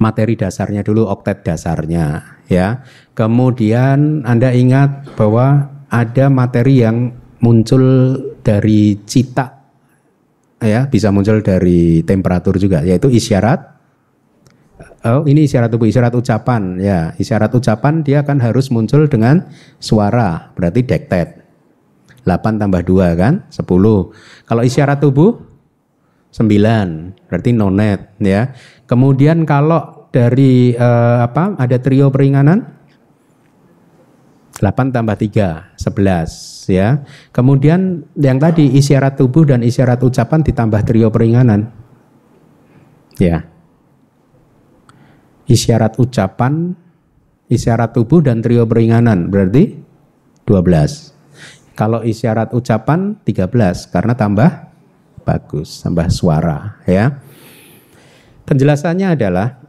Materi dasarnya dulu, oktet dasarnya, ya. Kemudian Anda ingat bahwa ada materi yang muncul dari cita, ya, bisa muncul dari temperatur juga, yaitu isyarat. Oh, ini isyarat tubuh, isyarat ucapan, ya. Isyarat ucapan dia kan harus muncul dengan suara, berarti dektet. delapan tambah dua kan, sepuluh. Kalau isyarat tubuh sembilan, berarti nonet, ya. Kemudian kalau dari eh, apa? Ada trio peringanan? delapan tambah tiga, sebelas, ya. Kemudian yang tadi isyarat tubuh dan isyarat ucapan ditambah trio peringanan. Ya. Isyarat ucapan, isyarat tubuh dan trio peringanan berarti dua belas. Kalau isyarat ucapan tiga belas karena tambah bagus, tambah suara, ya. Penjelasannya adalah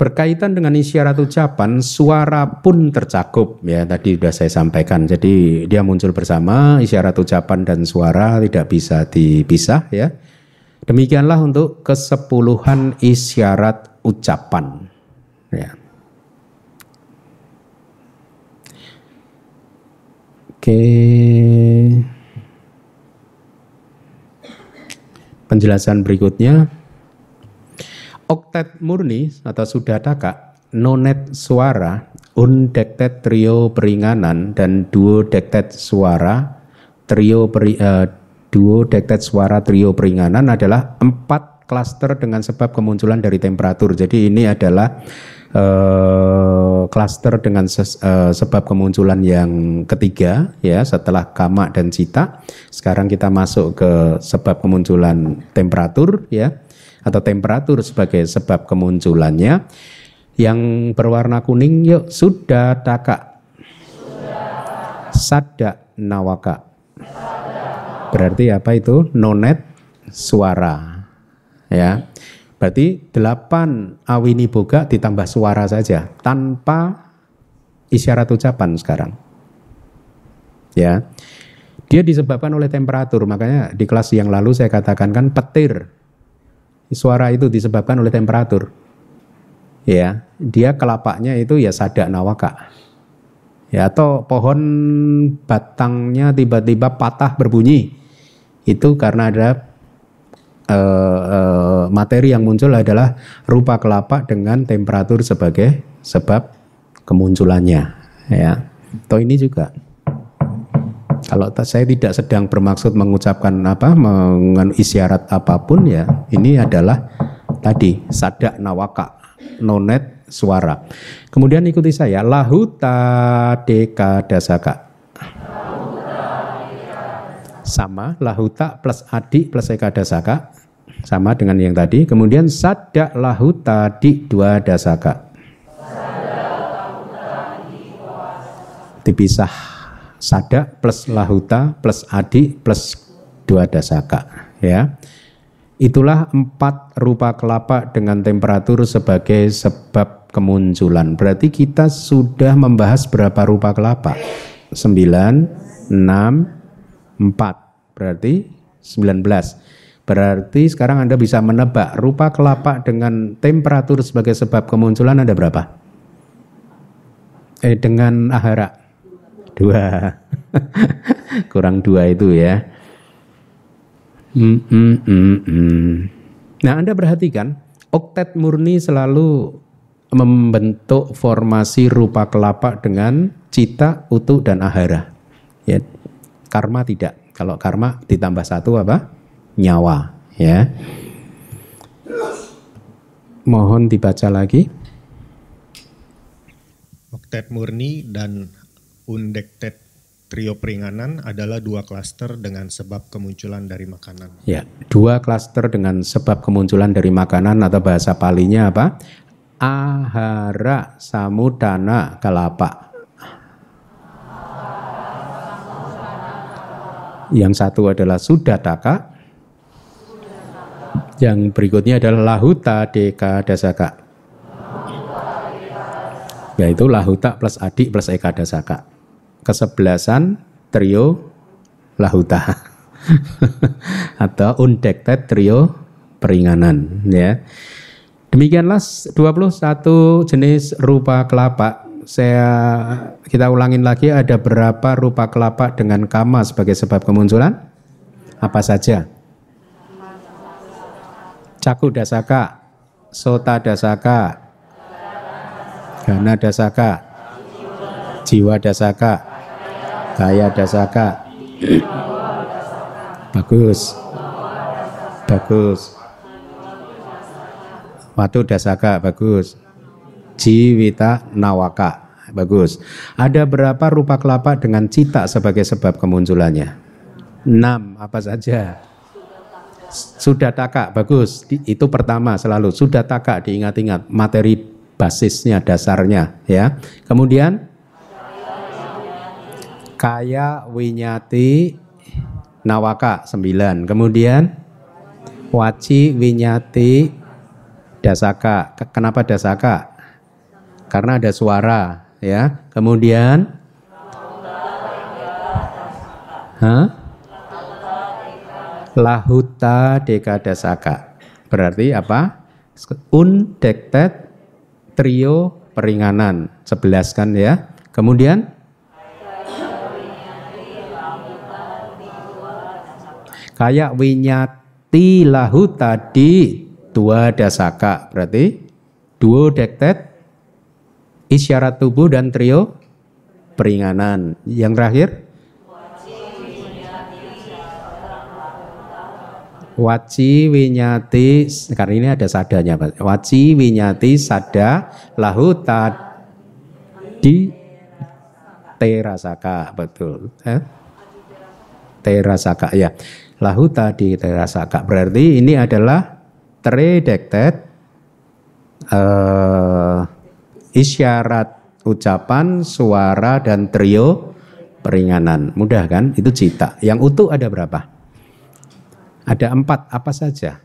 berkaitan dengan isyarat ucapan, suara pun tercakup, ya, tadi sudah saya sampaikan. Jadi dia muncul bersama, isyarat ucapan dan suara tidak bisa dipisah, ya. Demikianlah untuk kesepuluhan isyarat ucapan, ya. Oke. Penjelasan berikutnya, oktet murni atau suddhaṭṭhaka, nonet suara, undektet trio peringanan dan duodektet suara, trio peri, uh, duodektet suara trio peringanan adalah empat klaster dengan sebab kemunculan dari temperatur. Jadi ini adalah uh, klaster dengan ses, uh, sebab kemunculan yang ketiga, ya, setelah kama dan cita. Sekarang kita masuk ke sebab kemunculan temperatur, ya, atau temperatur sebagai sebab kemunculannya. Yang berwarna kuning, yuk, suddhaṭṭhaka, saddanavaka, berarti apa itu? Nonet suara, ya. Berarti delapan avinibbhoga ditambah suara saja tanpa isyarat ucapan sekarang, ya. Dia disebabkan oleh temperatur, makanya di kelas yang lalu saya katakan kan, petir, suara itu disebabkan oleh temperatur, ya. Dia kelapanya itu ya saddanavaka, ya, atau pohon batangnya tiba-tiba patah berbunyi itu karena ada uh, uh, materi yang muncul adalah rupa kelapa dengan temperatur sebagai sebab kemunculannya, ya. Atau ini juga, kalau saya tidak sedang bermaksud mengucapkan apa, mengenai isyarat apapun, ya, ini adalah tadi saddanavaka, nonet suara. Kemudian ikuti saya, lahutādi kāyadasaka. Sama, lahuta plus adi plus ekadasaka, sama dengan yang tadi. Kemudian sadda lahutādi dua dasaka, dipisah. Sada plus lahuta plus adi plus dua dasaka, ya. Itulah empat rupa kelapa dengan temperatur sebagai sebab kemunculan. Berarti kita sudah membahas berapa rupa kelapa? sembilan, enam, empat. Berarti sembilan belas. Berarti sekarang Anda bisa menebak rupa kelapa dengan temperatur sebagai sebab kemunculan ada berapa? Eh, dengan āhāra. Dua. Kurang dua itu ya. Mm, mm, mm, mm. Nah, Anda perhatikan oktet murni selalu membentuk formasi rupa kelapa dengan cita, utu, dan āhāra. Ya. Karma tidak. Kalau karma ditambah satu apa? Nyawa. Ya. Mohon dibaca lagi. Oktet murni dan undektet trio peringanan adalah dua klaster dengan sebab kemunculan dari makanan. Ya, dua klaster dengan sebab kemunculan dari makanan atau bahasa palinya apa? Āhāra samudana kalāpa. Yang satu adalah suddhaṭṭhaka. Yang berikutnya adalah lahutādi kāyadasaka. Yaitu lahuta plus adik plus ekadasaka. Kesebelasan trio lahuta atau undektet trio peringanan ya. Demikianlah dua puluh satu jenis rupa kelapa. Saya kita ulangin lagi, ada berapa rupa kelapa dengan kama sebagai sebab kemunculan? Apa saja? Cakkhudasaka, sotadasaka, ghānadasaka, jivhādasaka, kāyadasaka. Bagus, bagus. Vatthudasaka, bagus. Jīvitanavaka, bagus. Ada berapa rupa kelapa dengan cita sebagai sebab kemunculannya? Enam, apa saja? Suddhaṭṭhaka, bagus. Itu pertama selalu. Suddhaṭṭhaka diingat-ingat materi basisnya, dasarnya ya. Kemudian kāyaviññatti nawaka sembilan. Kemudian vacīviññatti dasaka. Kenapa dasaka? Karena ada suara ya. Kemudian huh? lahutādi kāyadasaka. Berarti apa? Undektet trio peringanan sebelas kan ya. Kemudian kāyaviññatti lahutādi duodasaka, berarti duodektet isyarat tubuh dan trio peringanan. Yang terakhir vacīviññatti, karena ini ada sadanya. Vacīviññatti sada lahutādi terasaka, betul. Eh? Terasaka ya. Lahutādi terasaka. Berarti ini adalah tridektet uh, isyarat ucapan, suara dan trio peringanan. Mudah kan? Itu cita. Yang utuh ada berapa? Ada empat, apa saja?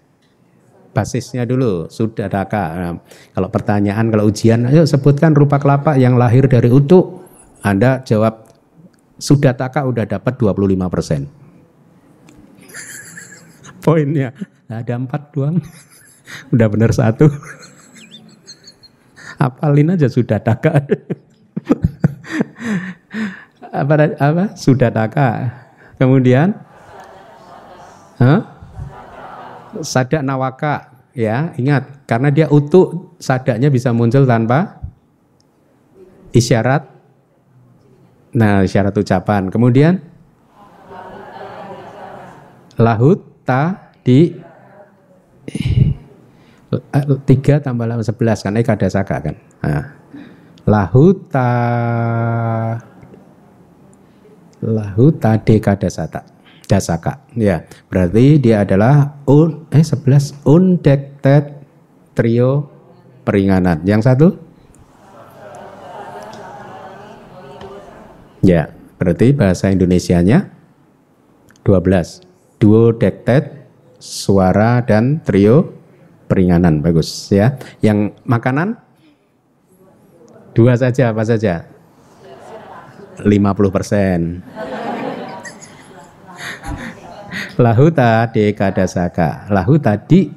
Basisnya dulu, suddhaṭṭhaka. Nah, kalau pertanyaan, kalau ujian, ayo sebutkan rupa kelapa yang lahir dari utuh. Anda jawab, suddhaṭṭhaka udah dapat dua puluh lima persen. Poinnya, nah, ada empat doang. Udah benar satu. Apalin aja suddhaṭṭhaka. apa, apa? Suddhaṭṭhaka. Kemudian, huh? sada nawaka ya, ingat karena dia utuh, sadanya bisa muncul tanpa isyarat, nah isyarat ucapan. Kemudian lahutādi tiga tambah sebelas kan ekadasaka kan, nah, lahuta lahutādi kāyadasaka dasaka ya, berarti dia adalah un eh sebelas undektet trio peringanan. Yang satu ya, berarti bahasa Indonesianya dua belas duodektet suara dan trio peringanan, bagus ya. Yang makanan dua saja, apa saja? lima puluh persen. Lahutādi kāyadasaka, lahutādi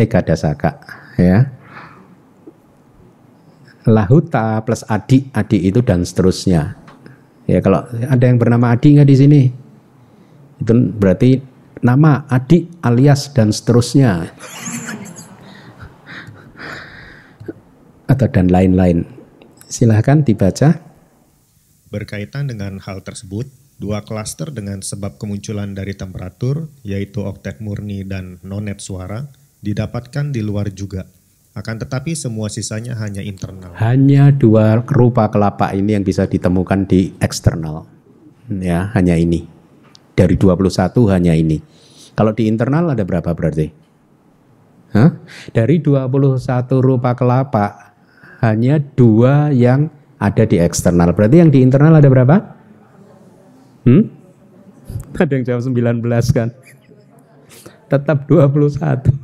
ekādasaka, ya. Lahuta plus adi, adi itu dan seterusnya. Ya, kalau ada yang bernama Adi nggak di sini, itu berarti nama Adi alias dan seterusnya atau dan lain-lain. Silahkan dibaca. Berkaitan dengan hal tersebut, dua klaster dengan sebab kemunculan dari temperatur, yaitu oktet murni dan nonet suara, didapatkan di luar juga. Akan tetapi semua sisanya hanya internal. Hanya dua rupa kelapa ini yang bisa ditemukan di eksternal. Ya, hanya ini. Dari dua puluh satu hanya ini. Kalau di internal ada berapa berarti? Hah? Dari dua puluh satu rupa kelapa hanya dua yang ada di eksternal. Berarti yang di internal ada berapa? Hmm? Ada yang jawab sembilan belas kan? Tetap dua puluh satu.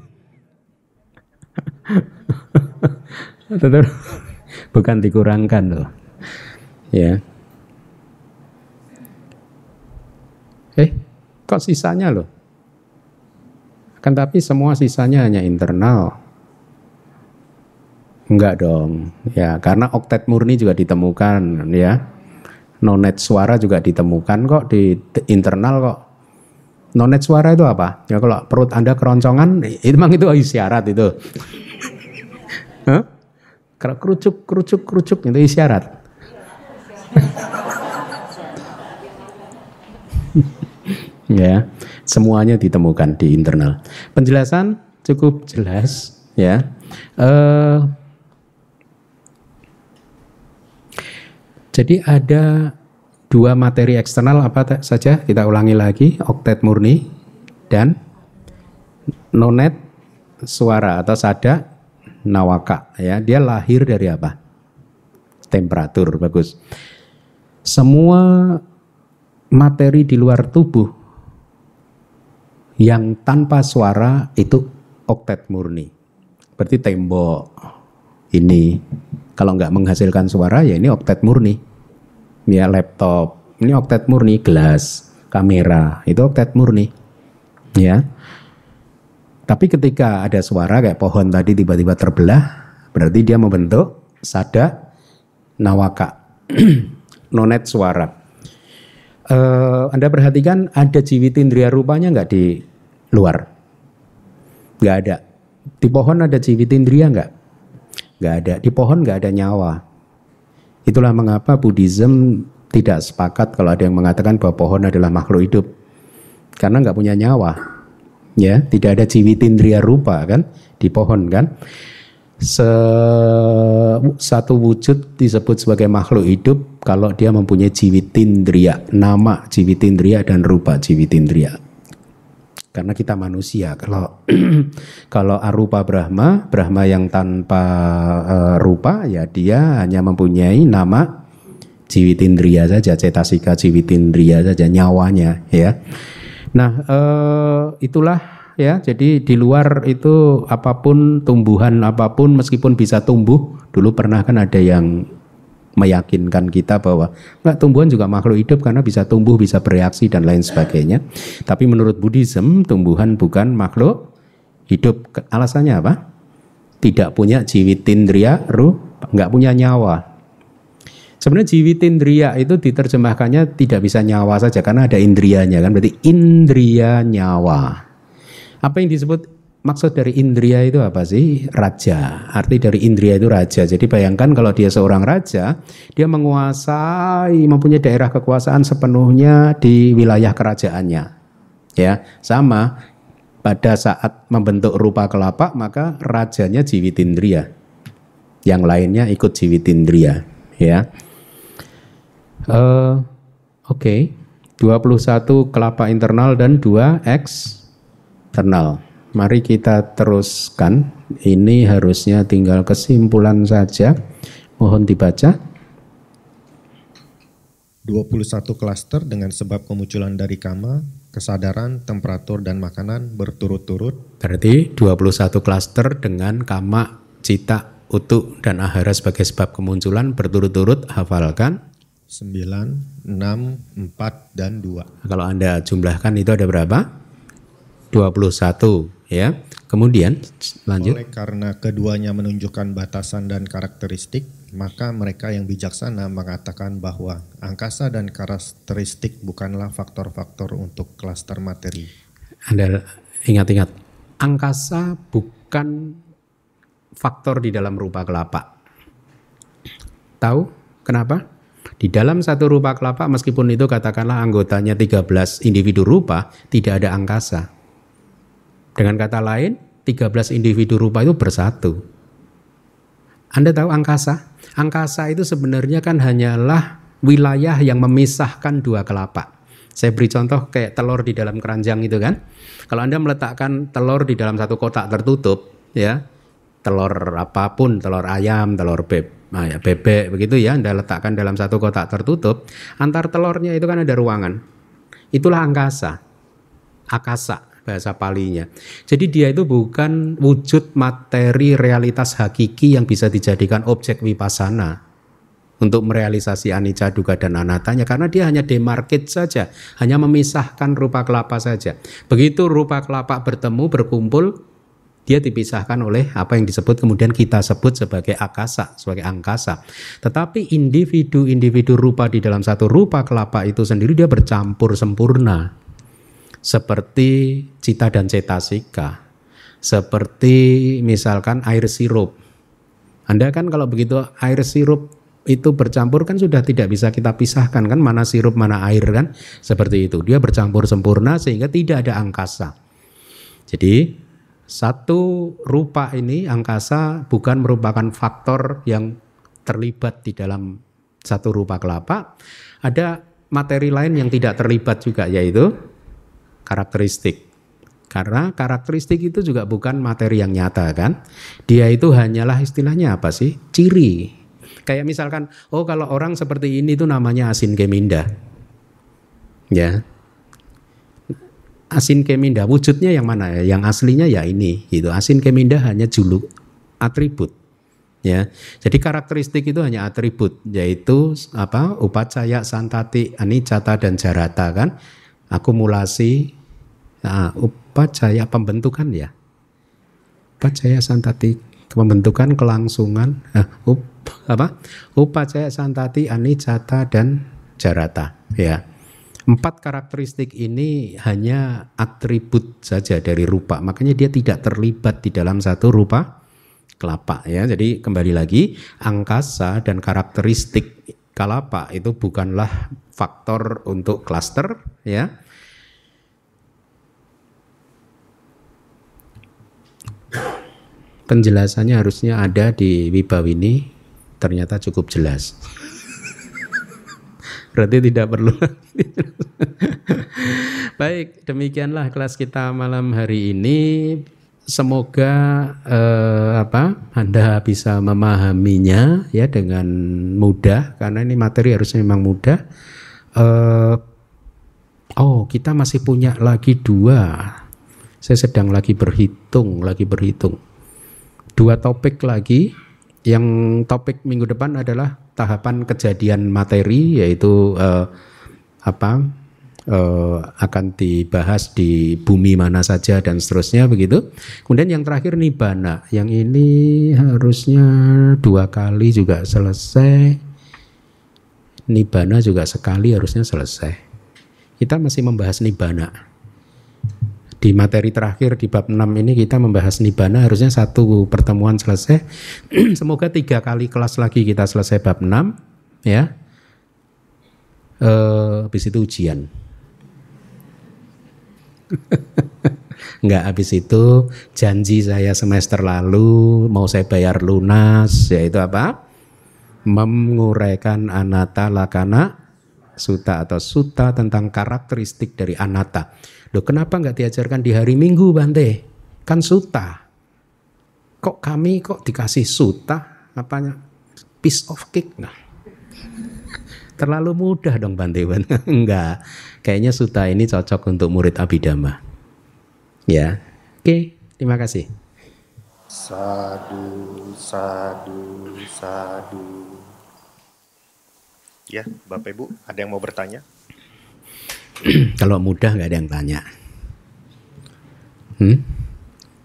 Bukan dikurangkan loh, ya. Eh, kok sisanya loh? Kan tapi semua sisanya hanya internal. Enggak dong, ya karena oktet murni juga ditemukan, ya. Nonet suara juga ditemukan kok di internal kok. Nonet suara itu apa? Ya kalau perut Anda keroncongan, emang itu isyarat itu. Huh? Kerucuk, kerucuk, kerucuk itu isyarat. Ya, semuanya ditemukan di internal. Penjelasan cukup jelas, ya. Uh, jadi ada dua materi eksternal, apa saja? Kita ulangi lagi, oktet murni dan nonet suara atau sada nawaka, ya. Dia lahir dari apa? Temperatur, bagus. Semua materi di luar tubuh yang tanpa suara itu oktet murni. Berarti tembok ini kalau nggak menghasilkan suara ya ini oktet murni. Ya, laptop ini oktet murni, gelas, kamera itu oktet murni, ya. Tapi ketika ada suara kayak pohon tadi tiba-tiba terbelah, berarti dia membentuk sada nawaka, nonet suara. Uh, anda perhatikan ada jīvitindriya rupanya nggak di luar? Nggak ada. Di pohon ada jīvitindriya nggak? Nggak ada. Di pohon nggak ada nyawa. Itulah mengapa Buddhism tidak sepakat kalau ada yang mengatakan bahwa pohon adalah makhluk hidup. Karena nggak punya nyawa. Ya, tidak ada jīvitindriya rupa kan di pohon kan. Se satu wujud disebut sebagai makhluk hidup kalau dia mempunyai jīvitindriya, nama jīvitindriya dan rupa jīvitindriya. Karena kita manusia, kalau kalau arupa Brahma, Brahma yang tanpa uh, rupa, ya dia hanya mempunyai nama jīvitindriya saja, cetasika jīvitindriya saja, nyawanya, ya. Nah, uh, itulah ya. Jadi di luar itu apapun tumbuhan apapun, meskipun bisa tumbuh, dulu pernah kan ada yang meyakinkan kita bahwa enggak, tumbuhan juga makhluk hidup karena bisa tumbuh, bisa bereaksi dan lain sebagainya. Tapi menurut Buddhism tumbuhan bukan makhluk hidup. Alasannya apa? Tidak punya jīvitindriya, enggak punya nyawa. Sebenarnya jīvitindriya itu diterjemahkannya tidak bisa nyawa saja karena ada indrianya kan, berarti indriya nyawa. Apa yang disebut maksud dari indriya itu apa sih? Raja. Arti dari indriya itu raja. Jadi bayangkan kalau dia seorang raja, dia menguasai, mempunyai daerah kekuasaan sepenuhnya di wilayah kerajaannya. Ya, sama pada saat membentuk rupa kelapa, maka rajanya jīvitindriya. Yang lainnya ikut jīvitindriya, ya. Uh, Oke, okay. dua puluh satu kelapa internal dan dua eksternal. Mari kita teruskan. Ini harusnya tinggal kesimpulan saja. Mohon dibaca. dua puluh satu klaster dengan sebab kemunculan dari kama, kesadaran, temperatur, dan makanan berturut-turut. Berarti dua puluh satu klaster dengan kama, cita, utu, dan āhāra sebagai sebab kemunculan berturut-turut. Hafalkan. sembilan, enam, empat, dan dua. Kalau Anda jumlahkan itu ada berapa? dua puluh satu ya. Kemudian lanjut. Oleh karena keduanya menunjukkan batasan dan karakteristik, maka mereka yang bijaksana mengatakan bahwa angkasa dan karakteristik bukanlah faktor-faktor untuk klaster materi. Anda ingat-ingat, angkasa bukan faktor di dalam rupa kalāpa. Tahu kenapa? Di dalam satu rupa kalāpa, meskipun itu katakanlah anggotanya tiga belas individu rupa, tidak ada angkasa. Dengan kata lain, tiga belas individu rupa itu bersatu. Anda tahu angkasa? Angkasa itu sebenarnya kan hanyalah wilayah yang memisahkan dua kalāpa. Saya beri contoh kayak telur di dalam keranjang itu kan. Kalau Anda meletakkan telur di dalam satu kotak tertutup, ya, telur apapun, telur ayam, telur bebek, Nah ya, bebek begitu ya, Anda letakkan dalam satu kotak tertutup, antar telurnya itu kan ada ruangan. Itulah angkasa, akasa bahasa palinya. Jadi dia itu bukan wujud materi realitas hakiki yang bisa dijadikan objek wipasana untuk merealisasi anicca, dukkha, dan anattanya, karena dia hanya demarket saja, hanya memisahkan rupa kalāpa saja. Begitu rupa kalāpa bertemu, berkumpul, dia dipisahkan oleh apa yang disebut kemudian kita sebut sebagai akasa, sebagai angkasa. Tetapi individu-individu rupa di dalam satu rupa kalāpa itu sendiri dia bercampur sempurna. Seperti cita dan cetasika. Seperti misalkan air sirup. Anda kan kalau begitu air sirup itu bercampur kan sudah tidak bisa kita pisahkan kan, mana sirup mana air kan. Seperti itu, dia bercampur sempurna sehingga tidak ada angkasa. Jadi satu rupa ini, angkasa, bukan merupakan faktor yang terlibat di dalam satu rupa kalāpa. Ada materi lain yang tidak terlibat juga, yaitu karakteristik. Karena karakteristik itu juga bukan materi yang nyata kan. Dia itu hanyalah istilahnya apa sih? Ciri. Kayak misalkan, oh kalau orang seperti ini itu namanya asin keminda. Ya. Asin keminda, wujudnya yang mana ya? Yang aslinya ya ini, gitu. Asin keminda hanya juluk atribut, ya. Jadi karakteristik itu hanya atribut, yaitu apa? Upacaya, santati, anicata, dan jarata kan? Akumulasi, nah, upacaya pembentukan ya. Upacaya, santati, pembentukan, kelangsungan, nah, up, apa? Upacaya, santati, anicata, dan jarata, ya. Empat karakteristik ini hanya atribut saja dari rupa, makanya dia tidak terlibat di dalam satu rupa kalāpa ya. Jadi kembali lagi, angkasa dan karakteristik kalāpa itu bukanlah faktor untuk klaster ya. Penjelasannya harusnya ada di Wibawini, ternyata cukup jelas. Berarti tidak perlu. Baik, demikianlah kelas kita malam hari ini. Semoga eh, apa Anda bisa memahaminya ya dengan mudah, karena ini materi harusnya memang mudah. Eh, oh, kita masih punya lagi dua. Saya sedang lagi berhitung, lagi berhitung. Dua topik lagi. Yang topik minggu depan adalah tahapan kejadian materi, yaitu eh, apa eh, akan dibahas di bumi mana saja dan seterusnya begitu. Kemudian yang terakhir nibbana, yang ini harusnya dua kali juga selesai. Nibbana juga sekali harusnya selesai. Kita masih membahas nibbana. Di materi terakhir di bab enam ini kita membahas nibbana, harusnya satu pertemuan selesai. Semoga tiga kali kelas lagi kita selesai bab enam ya. E, habis itu ujian. Enggak, habis itu janji saya semester lalu mau saya bayar lunas, yaitu apa? Menguraikan anatta lakana sutta atau sutta tentang karakteristik dari anatta. Loh, kenapa nggak diajarkan di hari Minggu, Bante? Kan sutta. Kok kami kok dikasih sutta? Apanya? Piece of cake. Nah. Terlalu mudah dong, Bante. Enggak. Kayaknya sutta ini cocok untuk murid Abhidhamma. Ya. Oke, terima kasih. Sadu, sadu, sadu. Ya, Bapak Ibu, ada yang mau bertanya? Kalau mudah nggak ada yang tanya. Hmm?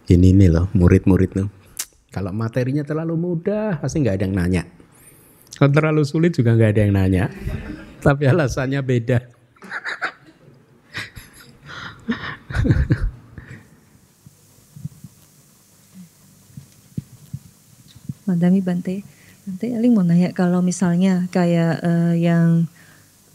Ini nih loh, murid-murid tuh. Kalau materinya terlalu mudah, pasti nggak ada yang nanya. Kalau terlalu sulit juga nggak ada yang nanya. Tapi alasannya beda. Madami Bante, Bante Eling mau nanya, kalau misalnya kayak uh, yang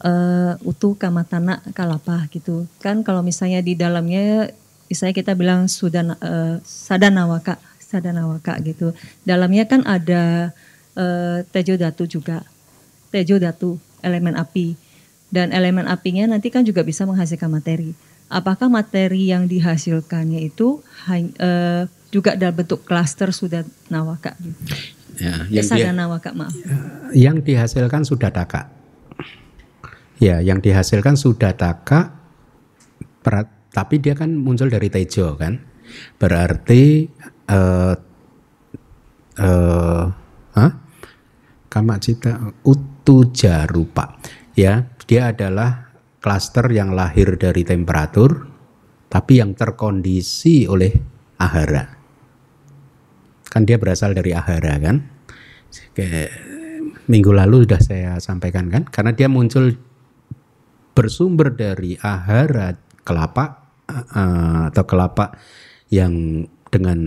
uh, utuh kamatana kalāpa gitu, kan kalau misalnya di dalamnya, misalnya kita bilang sudan, uh, sadanawaka, sadanawaka gitu, dalamnya kan ada uh, tejodhātu juga, tejodhātu elemen api, dan elemen apinya nanti kan juga bisa menghasilkan materi. Apakah materi yang dihasilkannya itu uh, juga dalam bentuk klaster suddhaṭṭhaka gitu? Ya, yang pesada dia, nawaka, maaf. Yang dihasilkan suddhaṭṭhaka. Ya, yang dihasilkan suddhaṭṭhaka, tapi dia kan muncul dari tejo kan. Berarti eh eh huh? kamacita utuja rupa. Ya, dia adalah klaster yang lahir dari temperatur tapi yang terkondisi oleh āhāra. Kan dia berasal dari āhāra kan. Kayak minggu lalu sudah saya sampaikan kan, karena dia muncul bersumber dari āhāra kelapa atau kelapa yang dengan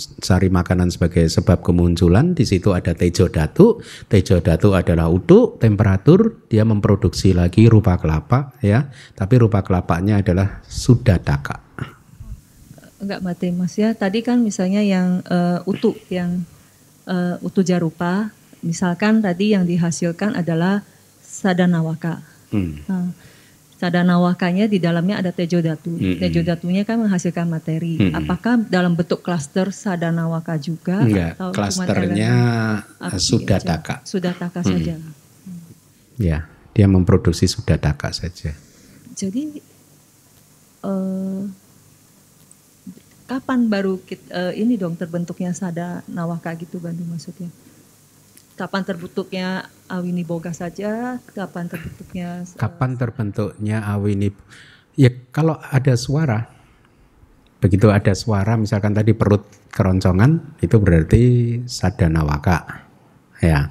sari makanan sebagai sebab kemunculan. Di situ ada tejodhātu. Tejodhātu adalah utuk, temperatur, dia memproduksi lagi rupa kelapa ya, tapi rupa kelapanya adalah suddhaṭṭhaka. Enggak mati mas ya, tadi kan misalnya yang uh, utuh, yang uh, utuja rupa, misalkan tadi yang dihasilkan adalah sadanawaka. Hmm. Nah, sadanawakanya di dalamnya ada tejodhātu. Hmm. Tejodhātunya kan menghasilkan materi. Hmm. Apakah dalam bentuk klaster sadanawaka juga? Enggak, atau klasternya suddhaṭṭhaka. Suddhaṭṭhaka hmm. saja. Hmm. Ya, dia memproduksi suddhaṭṭhaka saja. Jadi... Uh, kapan baru kita, uh, ini dong terbentuknya sadanawaka gitu Bandung maksudnya? Kapan terbentuknya avinibbhoga saja? Kapan terbentuknya? Uh, kapan terbentuknya awini? Ya kalau ada suara, begitu ada suara misalkan tadi perut keroncongan itu berarti sadanawaka. Ya,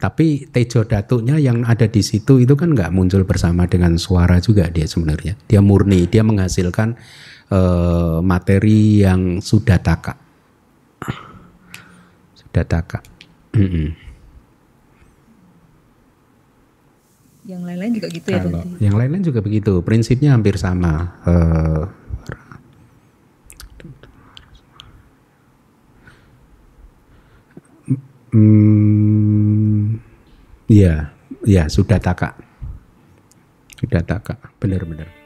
tapi tejodhātunya yang ada di situ itu kan nggak muncul bersama dengan suara juga dia sebenarnya. Dia murni, dia menghasilkan Uh, materi yang suddhaṭṭhaka. Suddhaṭṭhaka. Mm-hmm. Yang lain-lain juga gitu. Kalau, ya berarti? Yang lain-lain juga begitu. Prinsipnya hampir sama. Uh, mm, ya, ya suddhaṭṭhaka. Suddhaṭṭhaka, benar-benar.